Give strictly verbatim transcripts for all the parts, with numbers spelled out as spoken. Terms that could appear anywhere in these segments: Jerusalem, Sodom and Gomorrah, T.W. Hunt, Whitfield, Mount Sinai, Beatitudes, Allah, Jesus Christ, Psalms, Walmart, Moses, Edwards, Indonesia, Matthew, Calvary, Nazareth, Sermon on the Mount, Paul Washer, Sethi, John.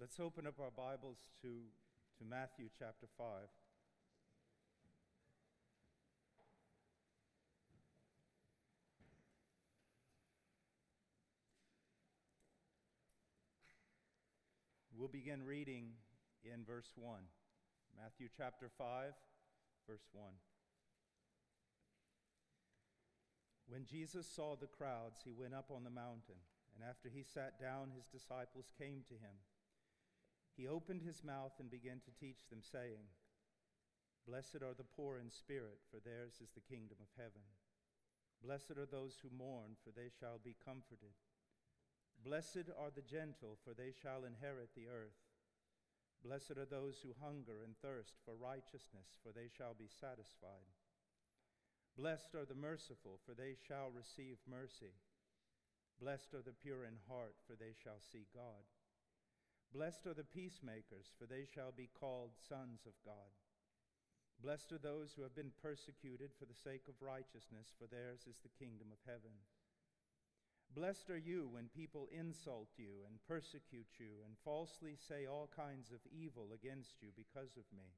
Let's open up our Bibles to, to Matthew chapter five. We'll begin reading in verse one. Matthew chapter five, verse one. When Jesus saw the crowds, he went up on the mountain, and after he sat down, his disciples came to him. He opened his mouth and began to teach them, saying, "Blessed are the poor in spirit, for theirs is the kingdom of heaven. Blessed are those who mourn, for they shall be comforted. Blessed are the gentle, for they shall inherit the earth. Blessed are those who hunger and thirst for righteousness, for they shall be satisfied. Blessed are the merciful, for they shall receive mercy. Blessed are the pure in heart, for they shall see God. Blessed are the peacemakers, for they shall be called sons of God. Blessed are those who have been persecuted for the sake of righteousness, for theirs is the kingdom of heaven. Blessed are you when people insult you and persecute you and falsely say all kinds of evil against you because of me.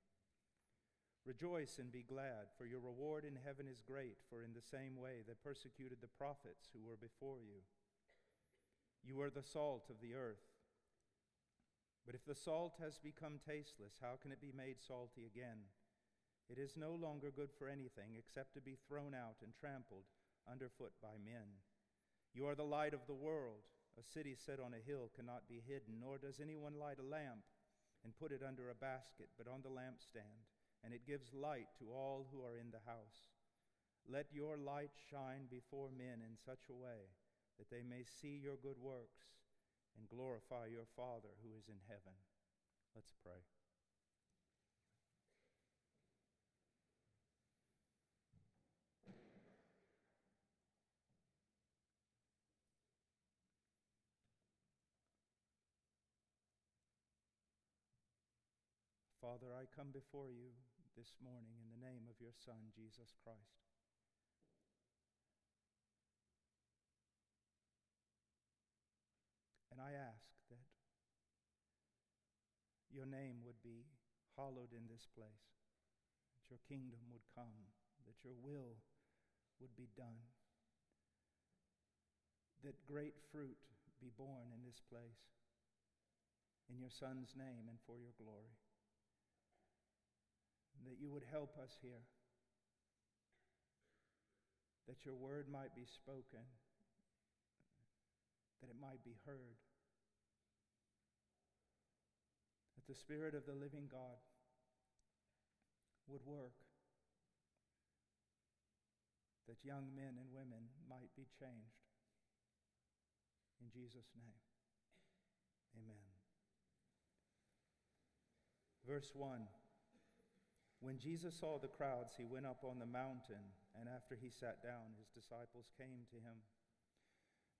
Rejoice and be glad, for your reward in heaven is great, for in the same way they persecuted the prophets who were before you. You are the salt of the earth. But if the salt has become tasteless, how can it be made salty again? It is no longer good for anything except to be thrown out and trampled underfoot by men. You are the light of the world. A city set on a hill cannot be hidden, nor does anyone light a lamp and put it under a basket, but on the lampstand, and it gives light to all who are in the house. Let your light shine before men in such a way that they may see your good works and glorify your Father who is in heaven." Let's pray. Father, I come before you this morning in the name of your Son, Jesus Christ. And I ask that your name would be hallowed in this place, that your kingdom would come, that your will would be done, that great fruit be born in this place, in your Son's name and for your glory. That you would help us here, that your word might be spoken, that it might be heard, that the Spirit of the living God would work, that young men and women might be changed. In Jesus' name, amen. Verse one. When Jesus saw the crowds, he went up on the mountain, and after he sat down, his disciples came to him.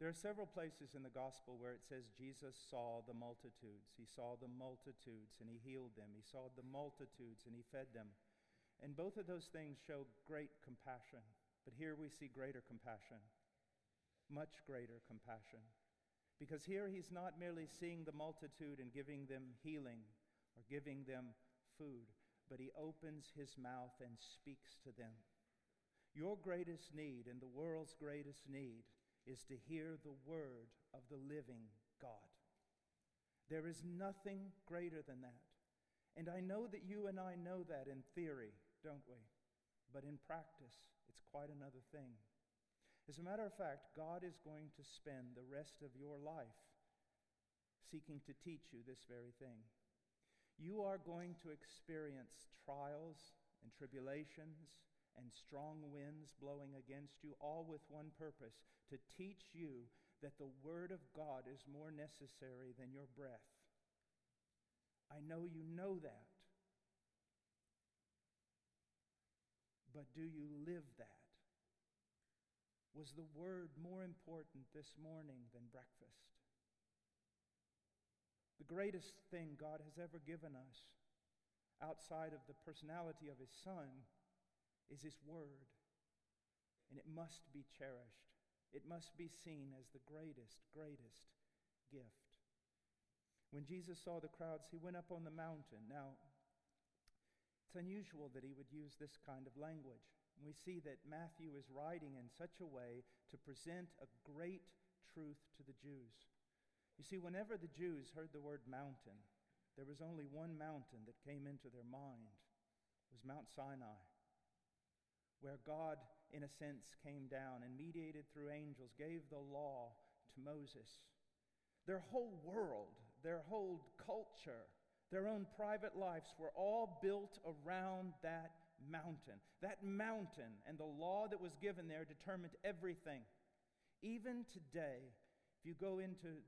There are several places in the gospel where it says Jesus saw the multitudes. He saw the multitudes, and he healed them. He saw the multitudes, and he fed them. And both of those things show great compassion. But here we see greater compassion, much greater compassion. Because here he's not merely seeing the multitude and giving them healing or giving them food, but he opens his mouth and speaks to them. Your greatest need and the world's greatest need is to hear the word of the living God. There is nothing greater than that. And I know that you and I know that in theory, don't we? But in practice, it's quite another thing. As a matter of fact, God is going to spend the rest of your life seeking to teach you this very thing. You are going to experience trials and tribulations and strong winds blowing against you, all with one purpose: to teach you that the Word of God is more necessary than your breath. I know you know that, but do you live that? Was the Word more important this morning than breakfast? The greatest thing God has ever given us, outside of the personality of his Son, is his Word. And it must be cherished. It must be seen as the greatest, greatest gift. When Jesus saw the crowds, he went up on the mountain. Now, it's unusual that he would use this kind of language. We see that Matthew is writing in such a way to present a great truth to the Jews. You see, whenever the Jews heard the word mountain, there was only one mountain that came into their mind. It was Mount Sinai, where God, in a sense, came down and mediated through angels, gave the law to Moses. Their whole world, their whole culture, their own private lives were all built around that mountain. That mountain and the law that was given there determined everything. Even today, if you go into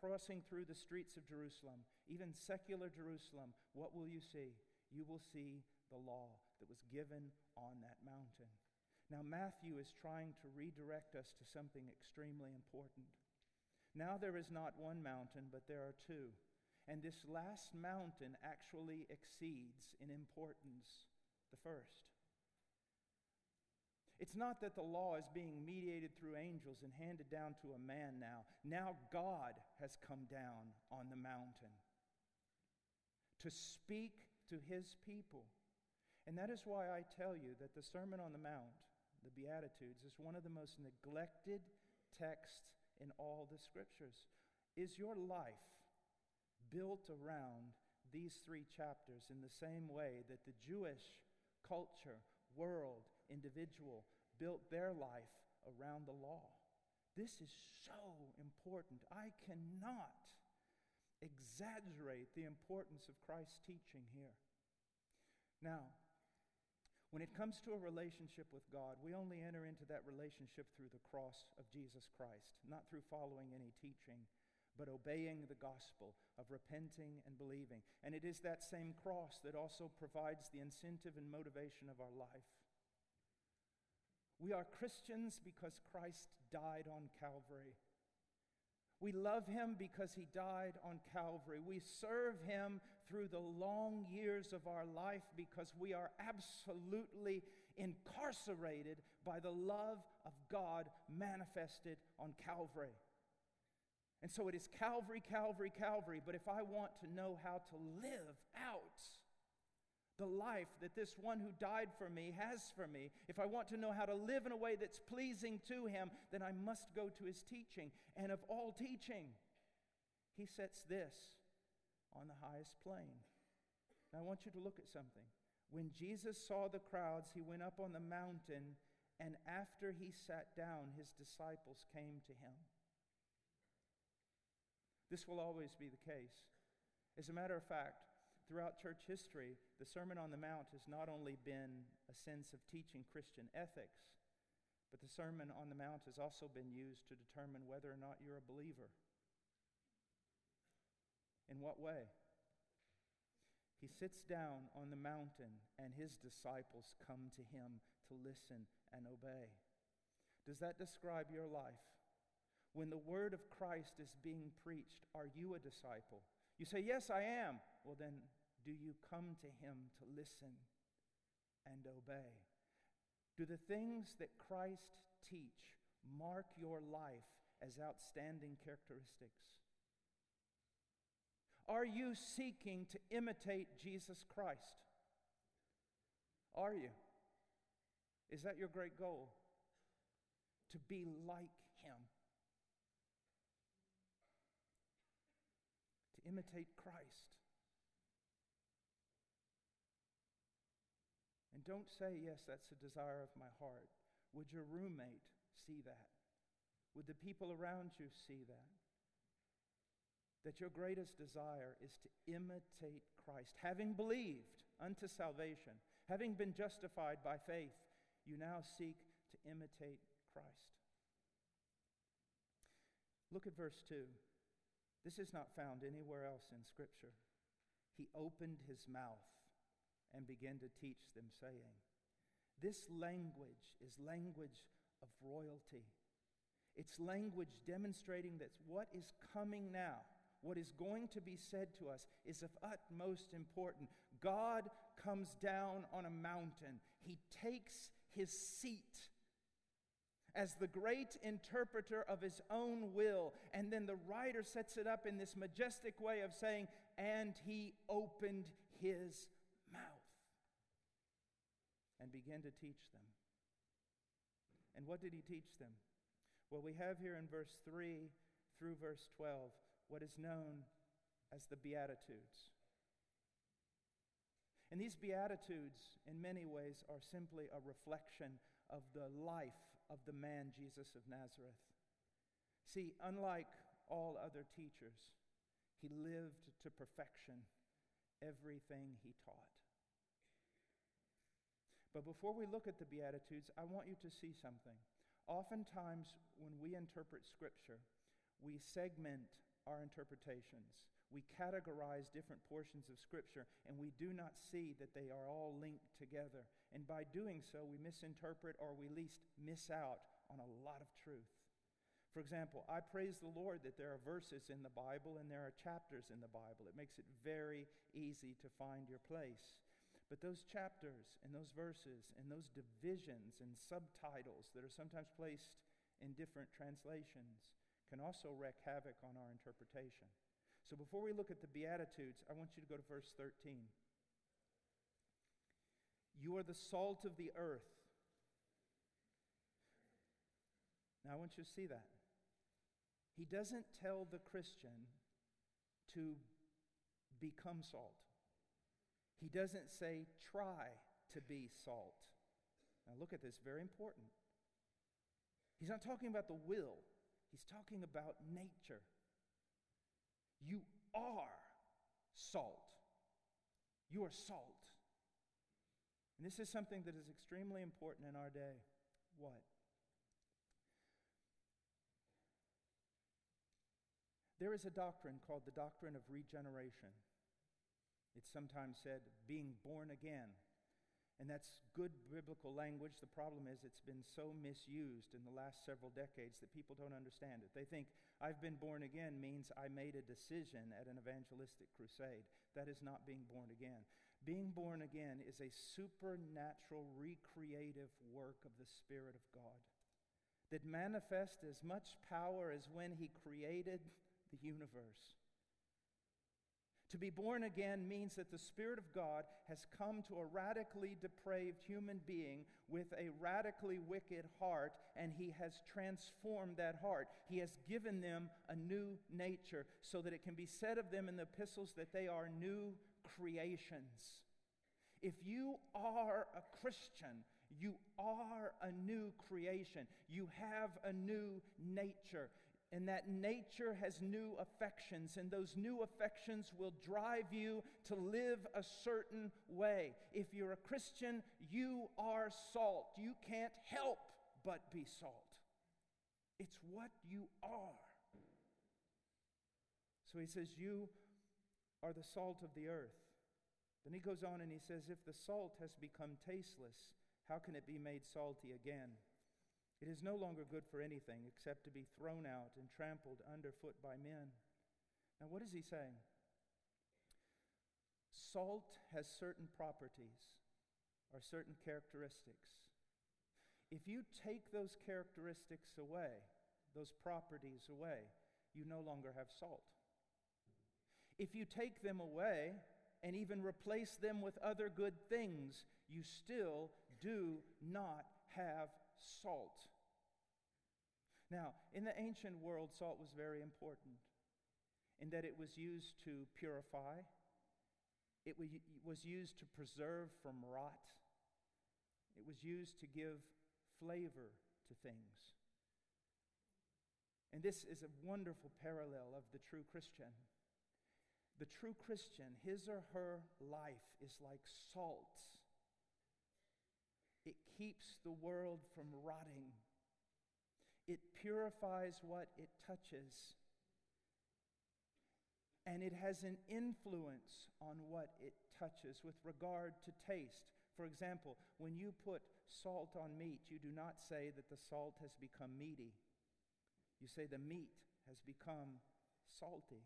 crossing through the streets of Jerusalem, even secular Jerusalem, what will you see? You will see the law that was given on that mountain. Now, Matthew is trying to redirect us to something extremely important. Now there is not one mountain, but there are two. And this last mountain actually exceeds in importance the first. It's not that the law is being mediated through angels and handed down to a man now. Now God has come down on the mountain to speak to his people. And that is why I tell you that the Sermon on the Mount, the Beatitudes, is one of the most neglected texts in all the Scriptures. Is your life built around these three chapters in the same way that the Jewish culture, world, individual built their life around the law? This is so important. I cannot exaggerate the importance of Christ's teaching here. Now, when it comes to a relationship with God, we only enter into that relationship through the cross of Jesus Christ, not through following any teaching, but obeying the gospel of repenting and believing. And it is that same cross that also provides the incentive and motivation of our life. We are Christians because Christ died on Calvary. We love him because he died on Calvary. We serve him through the long years of our life because we are absolutely incarcerated by the love of God manifested on Calvary. And so it is Calvary, Calvary, Calvary. But if I want to know how to live out the life that this one who died for me has for me, if I want to know how to live in a way that's pleasing to him, then I must go to his teaching. And of all teaching, he sets this on the highest plane. Now I want you to look at something. When Jesus saw the crowds, he went up on the mountain, and after he sat down, his disciples came to him. This will always be the case. As a matter of fact, throughout church history, the Sermon on the Mount has not only been a sense of teaching Christian ethics, but the Sermon on the Mount has also been used to determine whether or not you're a believer. In what way? He sits down on the mountain and his disciples come to him to listen and obey. Does that describe your life? When the word of Christ is being preached, are you a disciple? You say, yes, I am. Well, then, do you come to him to listen and obey? Do the things that Christ teach mark your life as outstanding characteristics? Are you seeking to imitate Jesus Christ? Are you? Is that your great goal? To be like him? To imitate Christ. And don't say, yes, that's a desire of my heart. Would your roommate see that? Would the people around you see that? That your greatest desire is to imitate Christ. Having believed unto salvation, having been justified by faith, you now seek to imitate Christ. Look at verse two. This is not found anywhere else in Scripture. He opened his mouth and began to teach them, saying, this language is language of royalty. It's language demonstrating that what is coming now, what is going to be said to us, is of utmost importance. God comes down on a mountain. He takes his seat as the great interpreter of his own will. And then the writer sets it up in this majestic way of saying, and he opened his mouth and began to teach them. And what did he teach them? Well, we have here in verse three through verse twelve what is known as the Beatitudes. And these Beatitudes, in many ways, are simply a reflection of the life of the man Jesus of Nazareth. See, unlike all other teachers, he lived to perfection everything he taught. But before we look at the Beatitudes, I want you to see something. Oftentimes, when we interpret Scripture, we segment our interpretations. We categorize different portions of Scripture, and we do not see that they are all linked together. And by doing so, we misinterpret, or we at least miss out on a lot of truth. For example, I praise the Lord that there are verses in the Bible and there are chapters in the Bible. It makes it very easy to find your place. But those chapters and those verses and those divisions and subtitles that are sometimes placed in different translations can also wreak havoc on our interpretation. So before we look at the Beatitudes, I want you to go to verse thirteen. You are the salt of the earth. Now I want you to see that. He doesn't tell the Christian to become salt. He doesn't say try to be salt. Now look at this, very important. He's not talking about the will. He's talking about nature. You are salt. You are salt. And this is something that is extremely important in our day. What? There is a doctrine called the doctrine of regeneration. It's sometimes said being born again. And that's good biblical language. The problem is it's been so misused in the last several decades that people don't understand it. They think I've been born again means I made a decision at an evangelistic crusade. That is not being born again. Being born again is a supernatural, recreative work of the Spirit of God that manifests as much power as when He created the universe. To be born again means that the Spirit of God has come to a radically depraved human being with a radically wicked heart, and He has transformed that heart. He has given them a new nature so that it can be said of them in the epistles that they are new creations. If you are a Christian, you are a new creation. You have a new nature. And that nature has new affections, and those new affections will drive you to live a certain way. If you're a Christian, you are salt. You can't help but be salt. It's what you are. So he says, you are the salt of the earth. Then he goes on and he says, if the salt has become tasteless, how can it be made salty again? It is no longer good for anything except to be thrown out and trampled underfoot by men. Now, what is he saying? Salt has certain properties or certain characteristics. If you take those characteristics away, those properties away, you no longer have salt. If you take them away and even replace them with other good things, you still do not have salt. Now, in the ancient world, salt was very important in that it was used to purify. It was used to preserve from rot. It was used to give flavor to things. And this is a wonderful parallel of the true Christian. The true Christian, his or her life is like salt. It keeps the world from rotting. It purifies what it touches. And it has an influence on what it touches with regard to taste. For example, when you put salt on meat, you do not say that the salt has become meaty. You say the meat has become salty.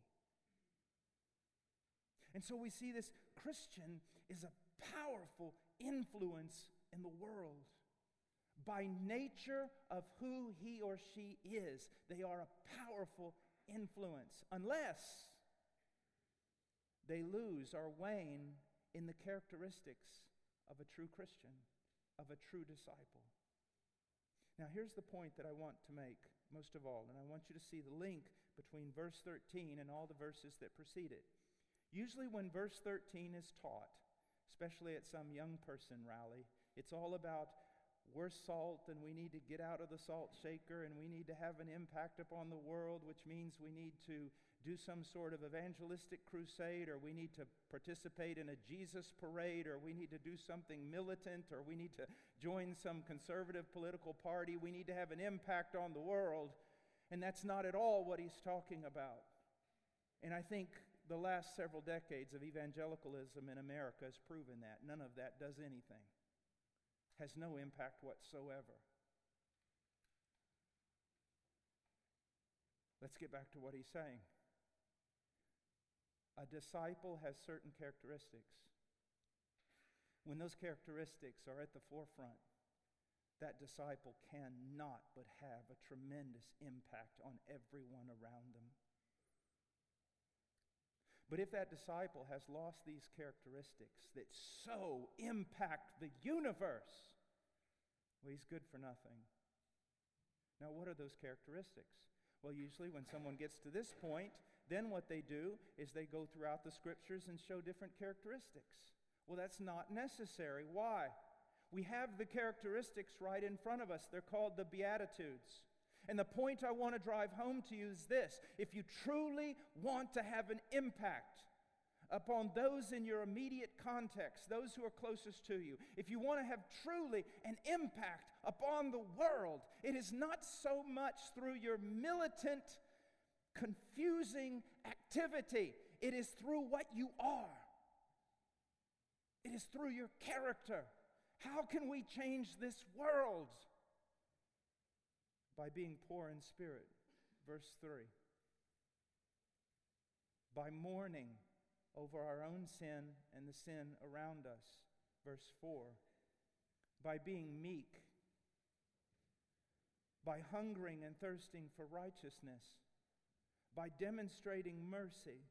And so we see this Christian is a powerful influence in the world, by nature of who he or she is, they are a powerful influence, unless they lose or wane in the characteristics of a true Christian, of a true disciple. Now, here's the point that I want to make most of all, and I want you to see the link between verse thirteen and all the verses that precede it. Usually when verse thirteen is taught, especially at some young person rally, it's all about we're salt and we need to get out of the salt shaker and we need to have an impact upon the world, which means we need to do some sort of evangelistic crusade, or we need to participate in a Jesus parade, or we need to do something militant, or we need to join some conservative political party. We need to have an impact on the world. And that's not at all what he's talking about. And I think the last several decades of evangelicalism in America has proven that. None of that does anything. Has no impact whatsoever. Let's get back to what he's saying. A disciple has certain characteristics. When those characteristics are at the forefront, that disciple cannot but have a tremendous impact on everyone around them. But if that disciple has lost these characteristics that so impact the universe, well, he's good for nothing. Now, what are those characteristics? Well, usually when someone gets to this point, then what they do is they go throughout the scriptures and show different characteristics. Well, that's not necessary. Why? We have the characteristics right in front of us. They're called the Beatitudes. And the point I want to drive home to you is this. If you truly want to have an impact upon those in your immediate context, those who are closest to you, if you want to have truly an impact upon the world, it is not so much through your militant, confusing activity. It is through what you are. It is through your character. How can we change this world? By being poor in spirit, verse three. By mourning over our own sin and the sin around us, verse four. By being meek. By hungering and thirsting for righteousness. By demonstrating mercy.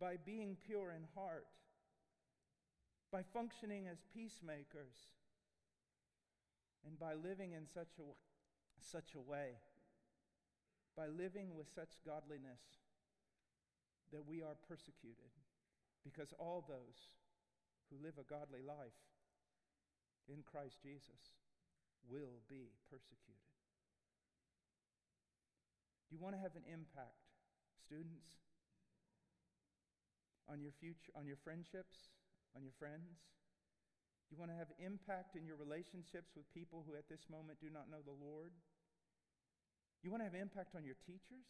By being pure in heart. By functioning as peacemakers. And by living in such a way such a way, by living with such godliness that we are persecuted, because all those who live a godly life in Christ Jesus will be persecuted. You want to have an impact, students, on your future, on your friendships, on your friends. You want to have impact in your relationships with people who at this moment do not know the Lord? You want to have impact on your teachers?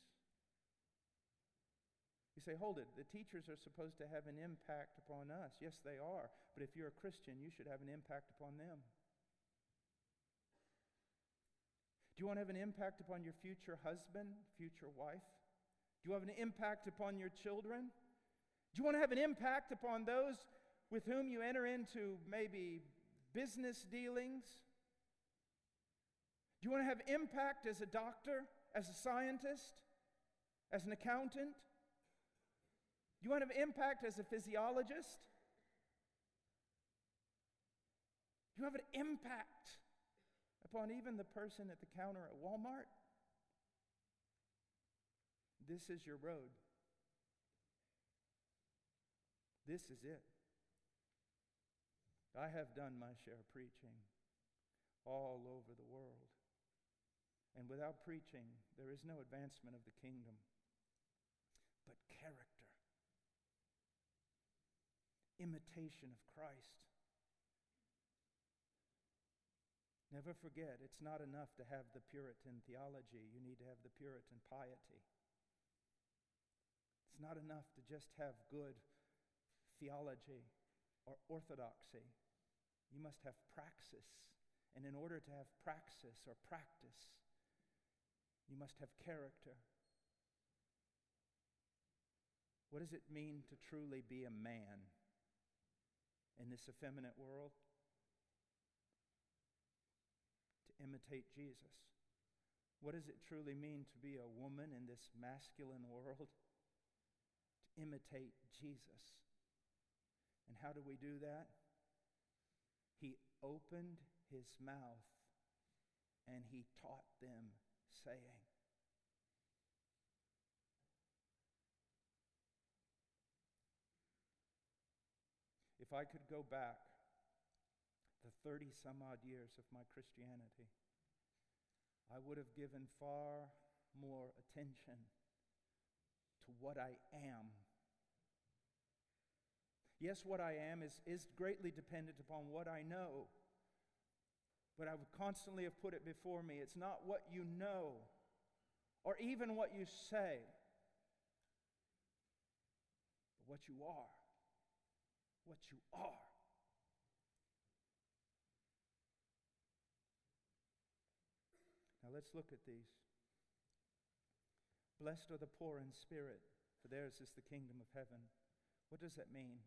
You say, hold it, the teachers are supposed to have an impact upon us. Yes, they are. But if you're a Christian, you should have an impact upon them. Do you want to have an impact upon your future husband, future wife? Do you have an impact upon your children? Do you want to have an impact upon those with whom you enter into maybe business dealings? Do you want to have impact as a doctor, as a scientist, as an accountant? Do you want to have impact as a physiologist? Do you have an impact upon even the person at the counter at Walmart? This is your road. This is it. I have done my share of preaching all over the world. And without preaching, there is no advancement of the kingdom. But character. Imitation of Christ. Never forget, it's not enough to have the Puritan theology. You need to have the Puritan piety. It's not enough to just have good theology or orthodoxy. You must have praxis. And in order to have praxis or practice, you must have character. What does it mean to truly be a man in this effeminate world? imitate Jesus. What does it truly mean to be a woman in this masculine world? To imitate Jesus. And how do we do that? He opened his mouth and he taught them, saying. If I could go back the thirty-some-odd years of my Christianity, I would have given far more attention to what I am. Yes, what I am is, is greatly dependent upon what I know, but I would constantly have put it before me. It's not what you know or even what you say, but what you are. What you are. Now let's look at these. Blessed are the poor in spirit, for theirs is the kingdom of heaven. What does that mean?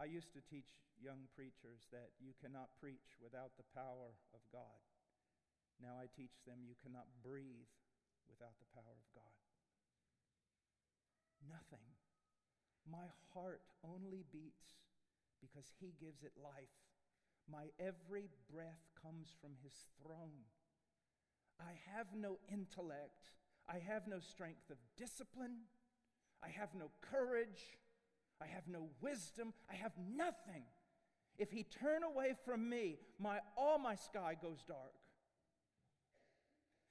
I used to teach young preachers that you cannot preach without the power of God. Now I teach them you cannot breathe without the power of God. Nothing. My heart only beats because he gives it life. My every breath comes from his throne. I have no intellect. I have no strength of discipline. I have no courage. I have no wisdom. I have nothing. If he turn away from me, my all my sky goes dark.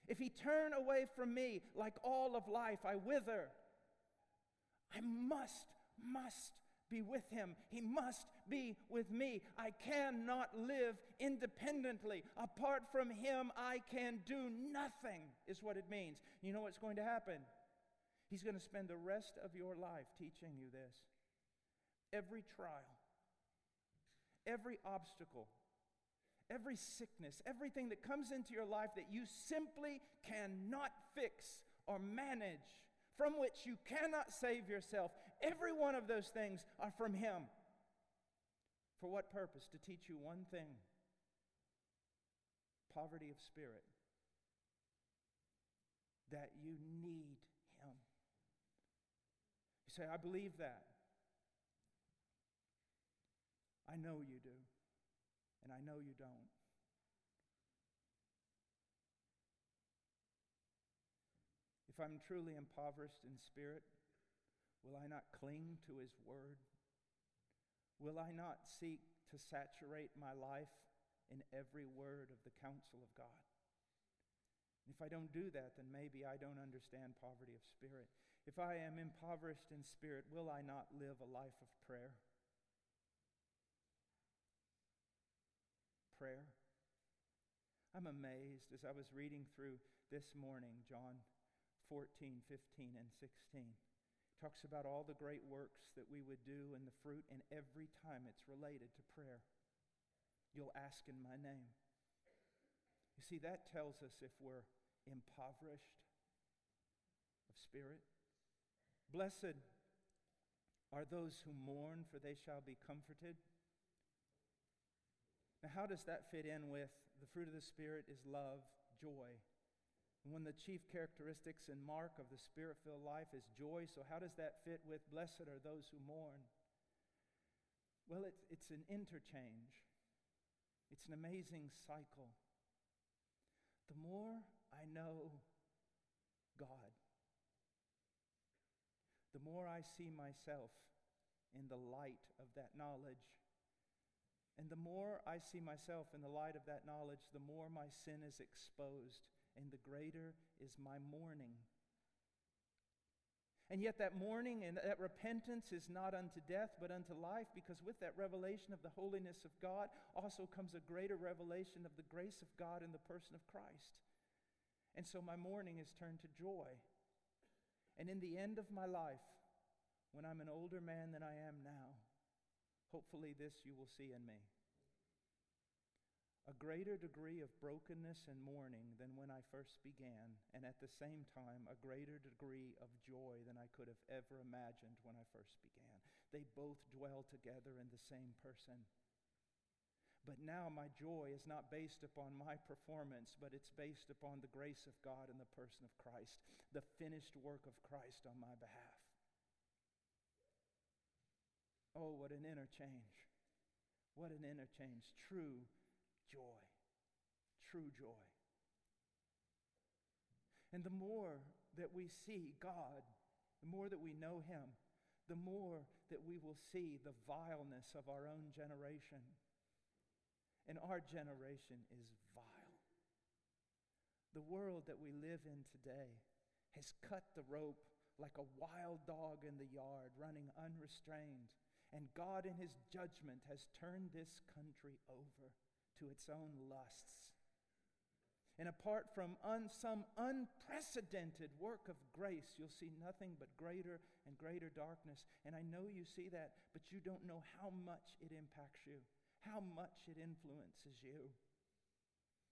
If he turn away from me, like all of life, I wither. I must Must be with him. He must be with me. I cannot live independently. Apart from him, I can do nothing, is what it means. You know what's going to happen? He's going to spend the rest of your life teaching you this. Every trial, every obstacle, every sickness, everything that comes into your life that you simply cannot fix or manage, from which you cannot save yourself. Every one of those things are from him. For what purpose? To teach you one thing. Poverty of spirit. That you need him. You say, I believe that. I know you do. And I know you don't. If I'm truly impoverished in spirit, will I not cling to his word? Will I not seek to saturate my life in every word of the counsel of God? And if I don't do that, then maybe I don't understand poverty of spirit. If I am impoverished in spirit, will I not live a life of prayer? Prayer. I'm amazed as I was reading through this morning, John fourteen, fifteen, and sixteen. It talks about all the great works that we would do and the fruit, and every time it's related to prayer. You'll ask in my name. You see, that tells us if we're impoverished of spirit. Blessed are those who mourn, for they shall be comforted. Now, how does that fit in with the fruit of the Spirit is love, joy? One of the chief characteristics and mark of the Spirit-filled life is joy. So how does that fit with blessed are those who mourn? Well, it's, it's an interchange. It's an amazing cycle. The more I know God, the more I see myself in the light of that knowledge. And the more I see myself in the light of that knowledge, the more my sin is exposed, and the greater is my mourning. And yet that mourning and that repentance is not unto death, but unto life, because with that revelation of the holiness of God also comes a greater revelation of the grace of God in the person of Christ. And so my mourning is turned to joy. And in the end of my life, when I'm an older man than I am now, hopefully this you will see in me: a greater degree of brokenness and mourning than when I first began, and at the same time, a greater degree of joy than I could have ever imagined when I first began. They both dwell together in the same person. But now my joy is not based upon my performance, but it's based upon the grace of God and the person of Christ, the finished work of Christ on my behalf. Oh, what an interchange. What an interchange. True joy. True joy. And the more that we see God, the more that we know Him, the more that we will see the vileness of our own generation. And our generation is vile. The world that we live in today has cut the rope like a wild dog in the yard, running unrestrained. And God in His judgment has turned this country over to its own lusts. And apart from un, some unprecedented work of grace, you'll see nothing but greater and greater darkness. And I know you see that, but you don't know how much it impacts you, how much it influences you.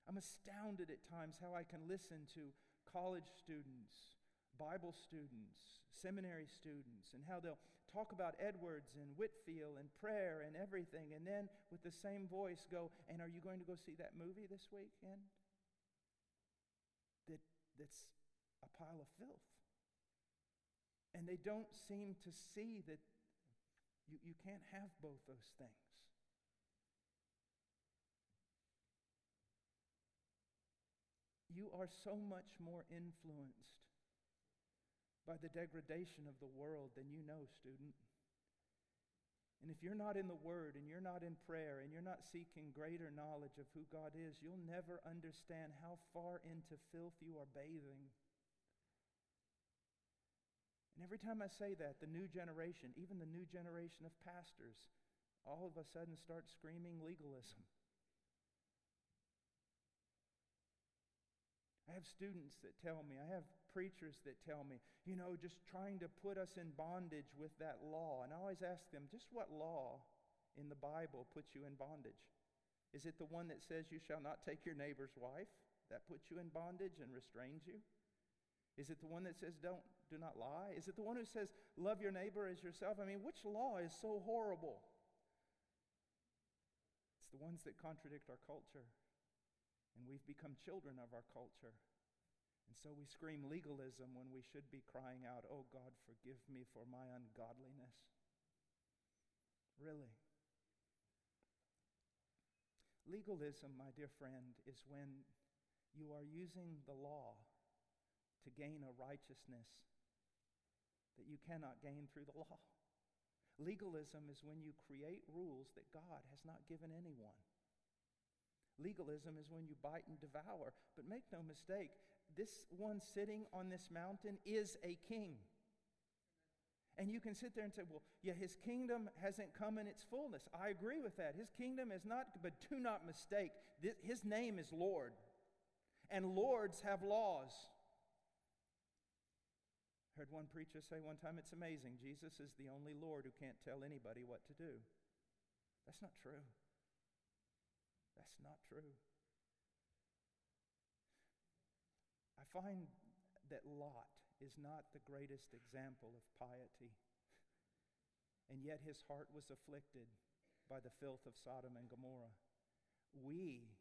I'm astounded at times how I can listen to college students, Bible students, seminary students, and how they'll talk about Edwards and Whitfield and prayer and everything, and then with the same voice go, and are you going to go see that movie this weekend? That that's a pile of filth. And they don't seem to see that you, you can't have both those things. You are so much more influenced by the degradation of the world than you know, student. And if you're not in the Word, and you're not in prayer, and you're not seeking greater knowledge of who God is, you'll never understand how far into filth you are bathing. And every time I say that, the new generation, even the new generation of pastors, all of a sudden start screaming legalism. I have students that tell me, I have preachers that tell me, you know, just trying to put us in bondage with that law. And I always ask them, just what law in the Bible puts you in bondage? Is it the one that says you shall not take your neighbor's wife? That puts you in bondage and restrains you? Is it the one that says don't, do not lie? Is it the one who says love your neighbor as yourself? I mean, which law is so horrible? It's the ones that contradict our culture. And we've become children of our culture. And so we scream legalism when we should be crying out, oh God, forgive me for my ungodliness. Really. Legalism, my dear friend, is when you are using the law to gain a righteousness that you cannot gain through the law. Legalism is when you create rules that God has not given anyone. Legalism is when you bite and devour. But make no mistake, this one sitting on this mountain is a king. And you can sit there and say, well, yeah, his kingdom hasn't come in its fullness. I agree with that. His kingdom is not, but do not mistake, this, his name is Lord. And lords have laws. I heard one preacher say one time, it's amazing, Jesus is the only Lord who can't tell anybody what to do. That's not true. That's not true. I find that Lot is not the greatest example of piety, and yet his heart was afflicted by the filth of Sodom and Gomorrah. We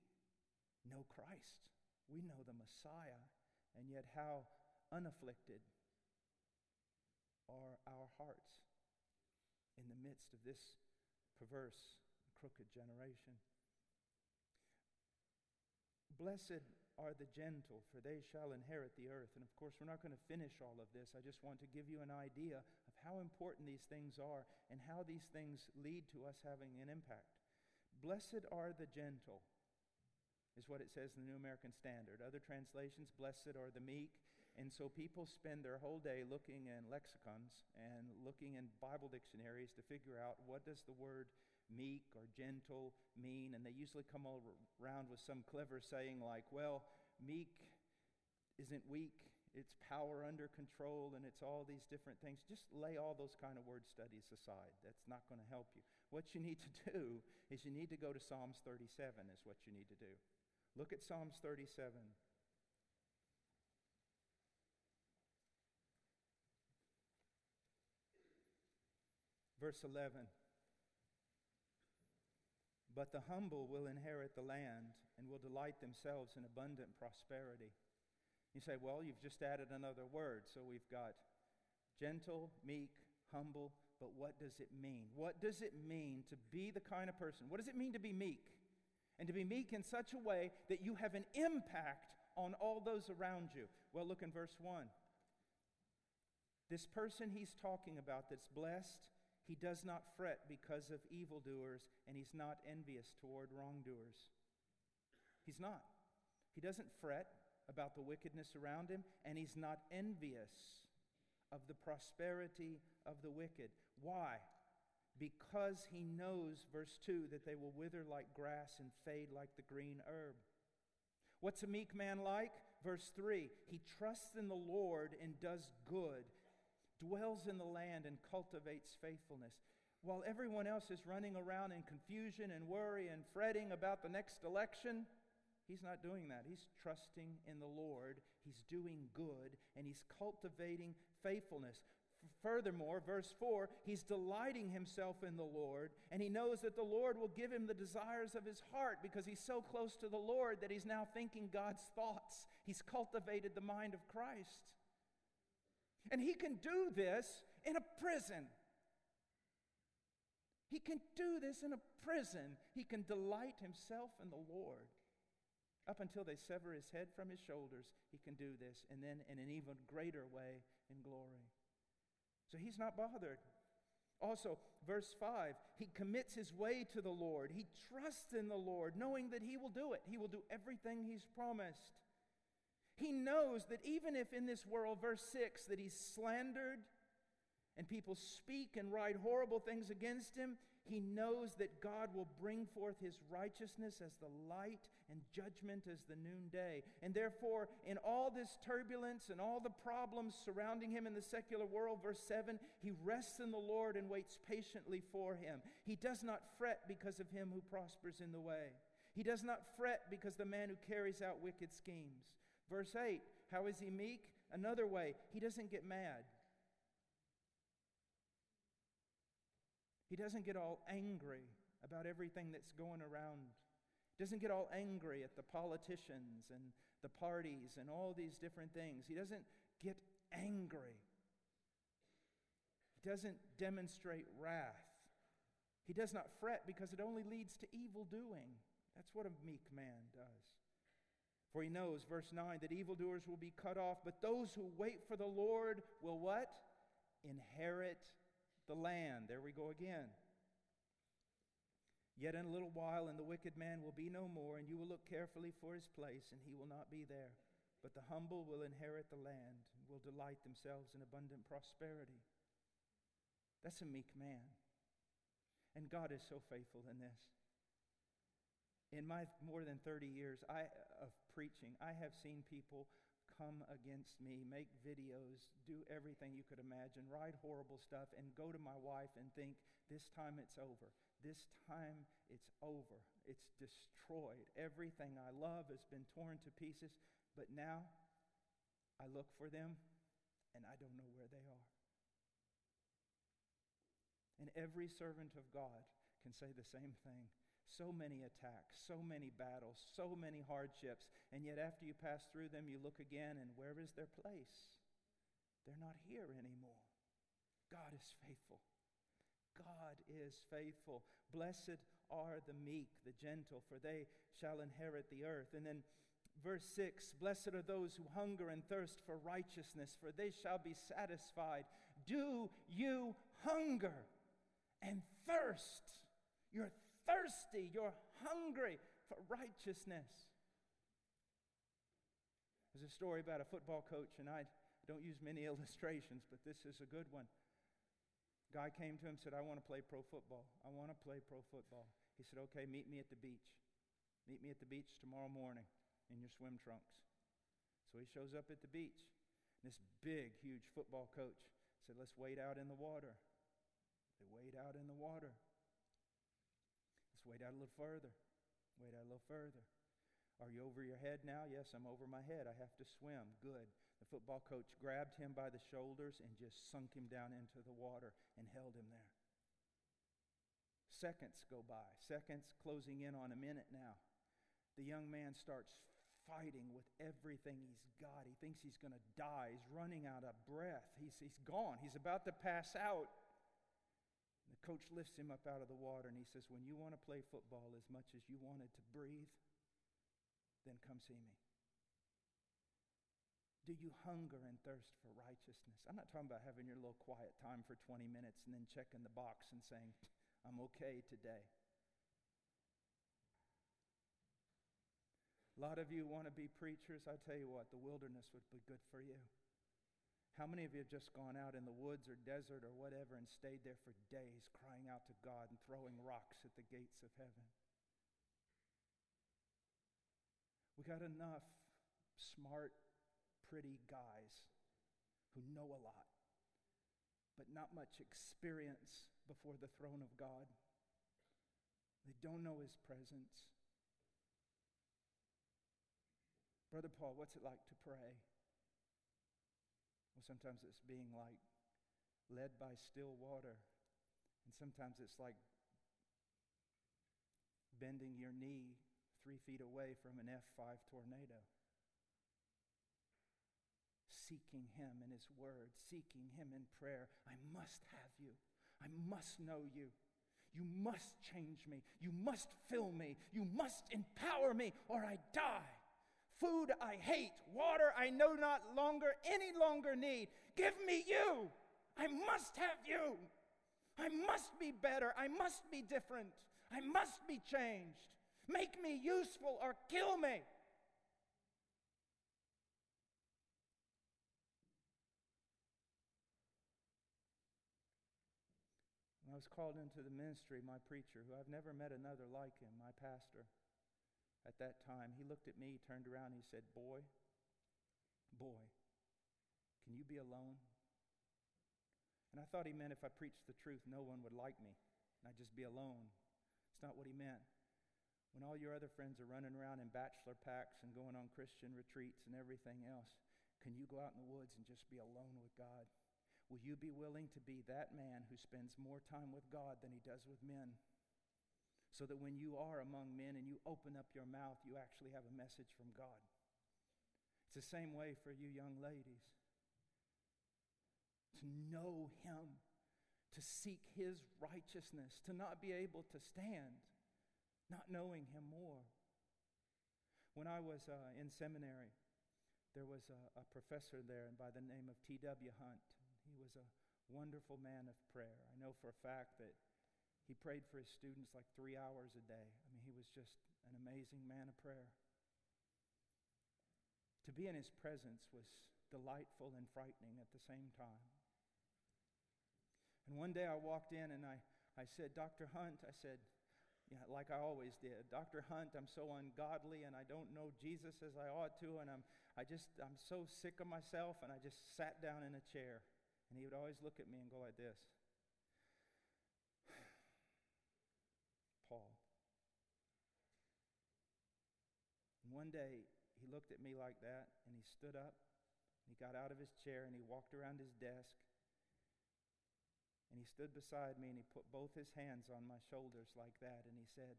know Christ. We know the Messiah, and yet how unafflicted are our hearts in the midst of this perverse, crooked generation. Blessed are the gentle, for they shall inherit the earth. And of course, we're not going to finish all of this. I just want to give you an idea of how important these things are and how these things lead to us having an impact. Blessed are the gentle, is what it says in the New American Standard. Other translations, blessed are the meek. And so people spend their whole day looking in lexicons and looking in Bible dictionaries to figure out what does the word meek or gentle mean, and they usually come around with some clever saying like, well, meek isn't weak, it's power under control, and it's all these different things. Just lay all those kind of word studies aside. That's not going to help you. What you need to do is you need to go to Psalms thirty-seven is what you need to do. Look at Psalms thirty-seven. Verse eleven. But the humble will inherit the land and will delight themselves in abundant prosperity. You say, well, you've just added another word. So we've got gentle, meek, humble. But what does it mean? What does it mean to be the kind of person? What does it mean to be meek? And to be meek in such a way that you have an impact on all those around you. Well, look in verse one. This person he's talking about that's blessed, he does not fret because of evildoers, and he's not envious toward wrongdoers. He's not. He doesn't fret about the wickedness around him, and he's not envious of the prosperity of the wicked. Why? Because he knows, verse two, that they will wither like grass and fade like the green herb. What's a meek man like? Verse three, he trusts in the Lord and does good, dwells in the land and cultivates faithfulness. While everyone else is running around in confusion and worry and fretting about the next election, he's not doing that. He's trusting in the Lord. He's doing good, and he's cultivating faithfulness. Furthermore, verse four, he's delighting himself in the Lord, and he knows that the Lord will give him the desires of his heart because he's so close to the Lord that he's now thinking God's thoughts. He's cultivated the mind of Christ. And he can do this in a prison. He can do this in a prison. He can delight himself in the Lord. Up until they sever his head from his shoulders, he can do this, and then in an even greater way in glory. So he's not bothered. Also, verse five, he commits his way to the Lord. He trusts in the Lord, knowing that he will do it. He will do everything he's promised. He knows that even if in this world, verse six, that he's slandered and people speak and write horrible things against him, he knows that God will bring forth his righteousness as the light and judgment as the noonday. And therefore, in all this turbulence and all the problems surrounding him in the secular world, verse seven, he rests in the Lord and waits patiently for him. He does not fret because of him who prospers in the way. He does not fret because the man who carries out wicked schemes. Verse eight, how is he meek? Another way, he doesn't get mad. He doesn't get all angry about everything that's going around. He doesn't get all angry at the politicians and the parties and all these different things. He doesn't get angry. He doesn't demonstrate wrath. He does not fret because it only leads to evil doing. That's what a meek man does. For he knows, verse nine, that evildoers will be cut off, but those who wait for the Lord will what? Inherit the land. There we go again. Yet in a little while, and the wicked man will be no more, and you will look carefully for his place, and he will not be there. But the humble will inherit the land, and will delight themselves in abundant prosperity. That's a meek man. And God is so faithful in this. In my more than thirty years I, of preaching, I have seen people come against me, make videos, do everything you could imagine, write horrible stuff, and go to my wife and think, this time it's over. This time it's over. It's destroyed. Everything I love has been torn to pieces. But now I look for them, and I don't know where they are. And every servant of God can say the same thing. So many attacks, so many battles, so many hardships, and yet after you pass through them, you look again, and where is their place? They're not here anymore. God is faithful. God is faithful. Blessed are the meek, the gentle, for they shall inherit the earth. And then verse six, blessed are those who hunger and thirst for righteousness, for they shall be satisfied. Do you hunger and thirst? You're thirsty, you're hungry for righteousness. There's a story about a football coach, and I don't use many illustrations, but this is a good one. Guy came to him and said, I want to play pro football. I want to play pro football. He said, okay, meet me at the beach. Meet me at the beach tomorrow morning in your swim trunks. So he shows up at the beach. This big, huge football coach said, let's wade out in the water. They wade out in the water. Let's wait out a little further. Wait out a little further. Are you over your head now? Yes, I'm over my head. I have to swim. Good. The football coach grabbed him by the shoulders and just sunk him down into the water and held him there. Seconds go by. Seconds closing in on a minute now. The young man starts fighting with everything he's got. He thinks he's going to die. He's running out of breath. He's, he's gone. He's about to pass out. And the coach lifts him up out of the water and he says, when you want to play football as much as you wanted to breathe, then come see me. Do you hunger and thirst for righteousness? I'm not talking about having your little quiet time for twenty minutes and then checking the box and saying, I'm okay today. A lot of you want to be preachers. I tell you what, the wilderness would be good for you. How many of you have just gone out in the woods or desert or whatever and stayed there for days crying out to God and throwing rocks at the gates of heaven? We got enough smart, pretty guys who know a lot, but not much experience before the throne of God. They don't know His presence. Brother Paul, what's it like to pray? Well, sometimes it's being like led by still water, and sometimes it's like bending your knee three feet away from an F five tornado. Seeking Him in His Word, seeking Him in prayer. I must have You. I must know You. You must change me. You must fill me. You must empower me, or I die. Food I hate. Water I know not longer, any longer need. Give me You. I must have You. I must be better. I must be different. I must be changed. Make me useful or kill me. When I was called into the ministry, my preacher, who I've never met another like him, my pastor, at that time, he looked at me, turned around, he said, boy, boy, can you be alone? And I thought he meant if I preached the truth, no one would like me, and I'd just be alone. It's not what he meant. When all your other friends are running around in bachelor packs and going on Christian retreats and everything else, can you go out in the woods and just be alone with God? Will you be willing to be that man who spends more time with God than he does with men? So that when you are among men and you open up your mouth, you actually have a message from God. It's the same way for you young ladies. To know Him, to seek His righteousness, to not be able to stand, not knowing Him more. When I was uh, in seminary, there was a, a professor there and by the name of T W Hunt. He was a wonderful man of prayer. I know for a fact that he prayed for his students like three hours a day. I mean, he was just an amazing man of prayer. To be in his presence was delightful and frightening at the same time. And one day I walked in and I, I said, Doctor Hunt, I said, yeah, like I always did. Doctor Hunt, I'm so ungodly and I don't know Jesus as I ought to, and I'm I just I'm so sick of myself, and I just sat down in a chair. And he would always look at me and go like this. Paul. And one day, he looked at me like that, and he stood up, and he got out of his chair, and he walked around his desk, and he stood beside me, and he put both his hands on my shoulders like that, and he said,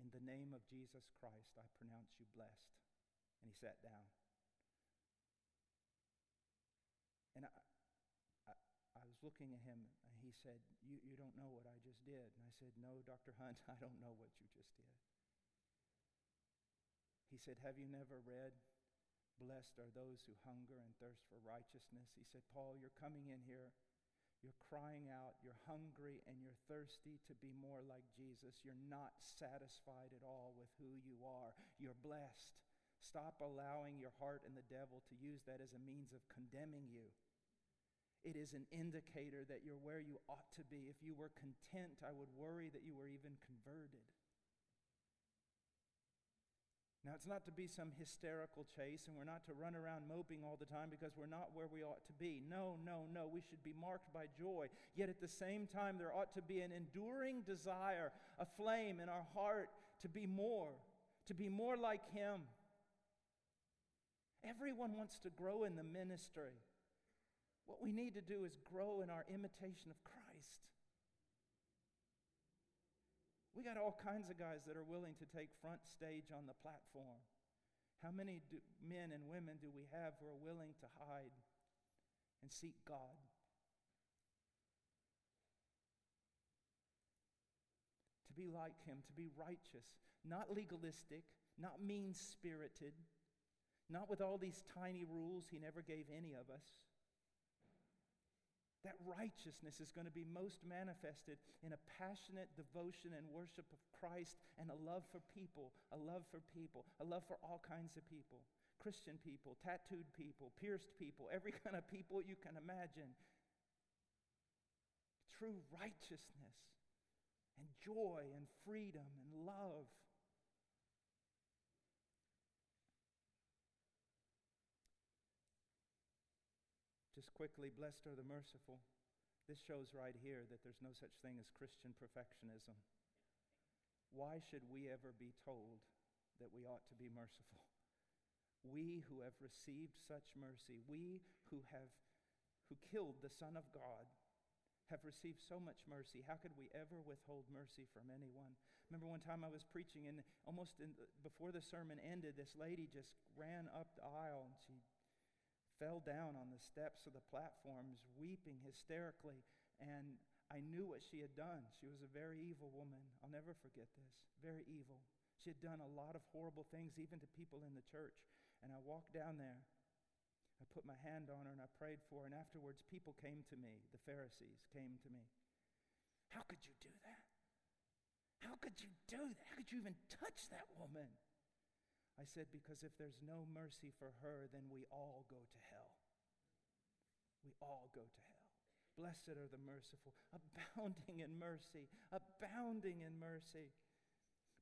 in the name of Jesus Christ, I pronounce you blessed. And he sat down. And I... I was looking at him, and he said, you, you don't know what I just did. And I said, no, Doctor Hunt, I don't know what you just did. He said, have you never read, blessed are those who hunger and thirst for righteousness? He said, Paul, you're coming in here, you're crying out, you're hungry and you're thirsty to be more like Jesus. You're not satisfied at all with who you are. You're blessed. Stop allowing your heart and the devil to use that as a means of condemning you. It is an indicator that you're where you ought to be. If you were content, I would worry that you were even converted. Now, it's not to be some hysterical chase, and we're not to run around moping all the time because we're not where we ought to be. No, no, no. We should be marked by joy. Yet at the same time, there ought to be an enduring desire, a flame in our heart to be more, to be more like Him. Everyone wants to grow in the ministry. What we need to do is grow in our imitation of Christ. We got all kinds of guys that are willing to take front stage on the platform. How many do, men and women do we have who are willing to hide and seek God? To be like Him, to be righteous, not legalistic, not mean-spirited, not with all these tiny rules He never gave any of us. That righteousness is going to be most manifested in a passionate devotion and worship of Christ and a love for people, a love for people, a love for all kinds of people. Christian people, tattooed people, pierced people, every kind of people you can imagine. True righteousness and joy and freedom and love. Just quickly, blessed are the merciful. This shows right here that there's no such thing as Christian perfectionism. Why should we ever be told that we ought to be merciful? We who have received such mercy, we who have, who killed the Son of God, have received so much mercy. How could we ever withhold mercy from anyone? Remember one time I was preaching, and almost in, before the sermon ended, this lady just ran up the aisle, and she fell down on the steps of the platforms, weeping hysterically, and I knew what she had done. She was a very evil woman. I'll never forget this. Very evil. She had done a lot of horrible things, even to people in the church. And I walked down there. I put my hand on her, and I prayed for her, and afterwards people came to me. The Pharisees came to me. How could you do that? How could you do that? How could you even touch that woman? I said, because if there's no mercy for her, then we all go to hell. We all go to hell. Blessed are the merciful, abounding in mercy, abounding in mercy.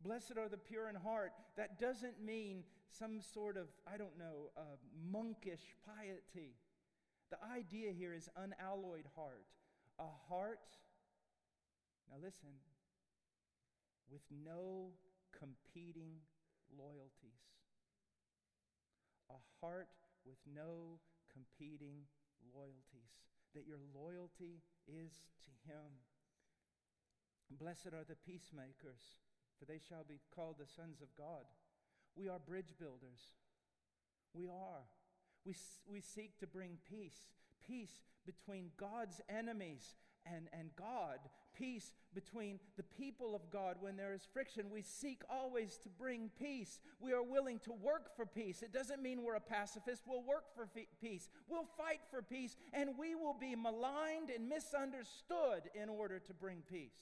Blessed are the pure in heart. That doesn't mean some sort of, I don't know, uh, monkish piety. The idea here is unalloyed heart. A heart, now listen, with no competing loyalties. A heart with no competing loyalties. That your loyalty is to Him. Blessed are the peacemakers, for they shall be called the sons of God. We are bridge builders. We are. We, we seek to bring peace. Peace between God's enemies and, and God. Peace between the people of God when there is friction. We seek always to bring peace. We are willing to work for peace. It doesn't mean we're a pacifist. We'll work for fe- peace. We'll fight for peace. And we will be maligned and misunderstood in order to bring peace.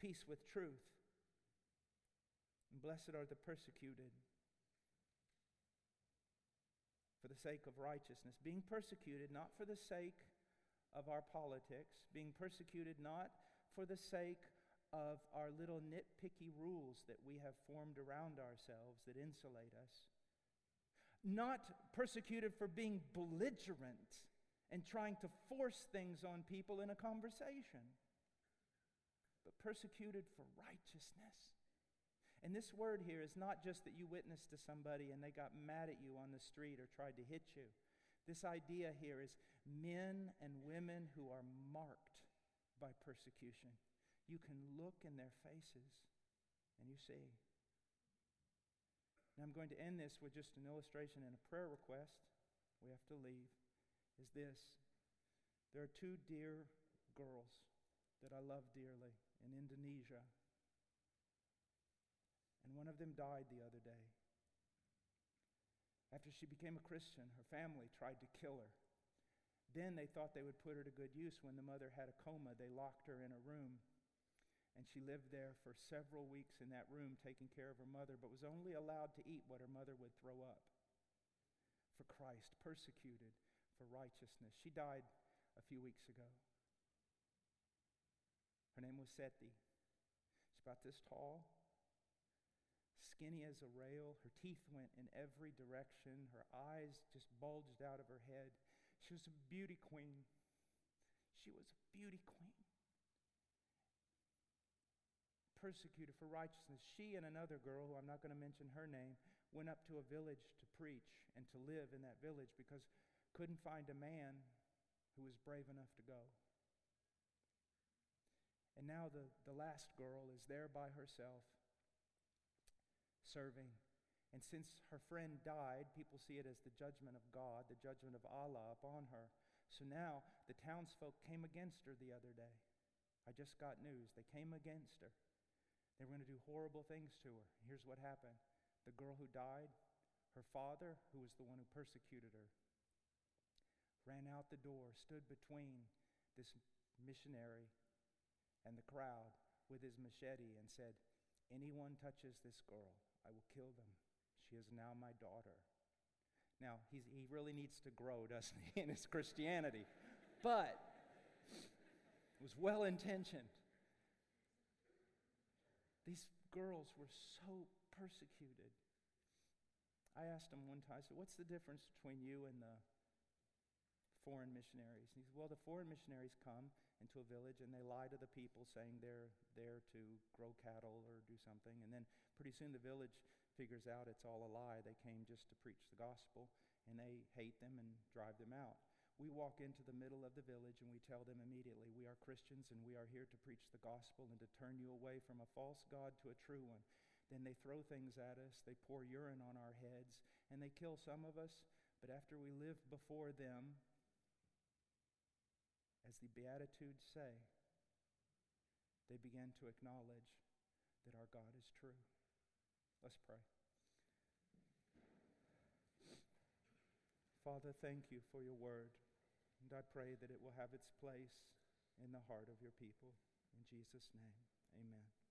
Peace with truth. And blessed are the persecuted, for the sake of righteousness. Being persecuted not for the sake of our politics, being persecuted not for the sake of our little nitpicky rules that we have formed around ourselves that insulate us, not persecuted for being belligerent and trying to force things on people in a conversation, but persecuted for righteousness. And this word here is not just that you witnessed to somebody and they got mad at you on the street or tried to hit you. This idea here is men and women who are marked by persecution. You can look in their faces and you see. And I'm going to end this with just an illustration and a prayer request. We have to leave. Is this. There are two dear girls that I love dearly in Indonesia. And one of them died the other day. After she became a Christian, her family tried to kill her. Then they thought they would put her to good use. When the mother had a coma, they locked her in a room. And she lived there for several weeks in that room taking care of her mother, but was only allowed to eat what her mother would throw up. For Christ, persecuted for righteousness. She died a few weeks ago. Her name was Sethi. She's about this tall, skinny as a rail. Her teeth went in every direction. Her eyes just bulged out of her head. She was a beauty queen. She was a beauty queen. Persecuted for righteousness. She and another girl, who I'm not going to mention her name, went up to a village to preach and to live in that village because couldn't find a man who was brave enough to go. And now the, the last girl is there by herself, serving. And since her friend died, people see it as the judgment of God, the judgment of Allah upon her. So now the townsfolk came against her the other day. I just got news. They came against her. They were going to do horrible things to her. Here's what happened. The girl who died, her father, who was the one who persecuted her, ran out the door, stood between this missionary and the crowd with his machete and said, "Anyone touches this girl, I will kill them. She is now my daughter." Now, he's, he really needs to grow, doesn't he, in his Christianity? But it was well-intentioned. These girls were so persecuted. I asked him one time, I said, "What's the difference between you and the foreign missionaries?" And he said, "Well, the foreign missionaries come into a village and they lie to the people saying they're there to grow cattle or do something. And then pretty soon the village figures out it's all a lie. They came just to preach the gospel, and they hate them and drive them out. We walk into the middle of the village and we tell them immediately, we are Christians and we are here to preach the gospel and to turn you away from a false god to a true one." Then they throw things at us, they pour urine on our heads, and they kill some of us. But after we live before them, as the Beatitudes say, they begin to acknowledge that our God is true. Let's pray. Father, thank you for your word. And I pray that it will have its place in the heart of your people. In Jesus' name, amen.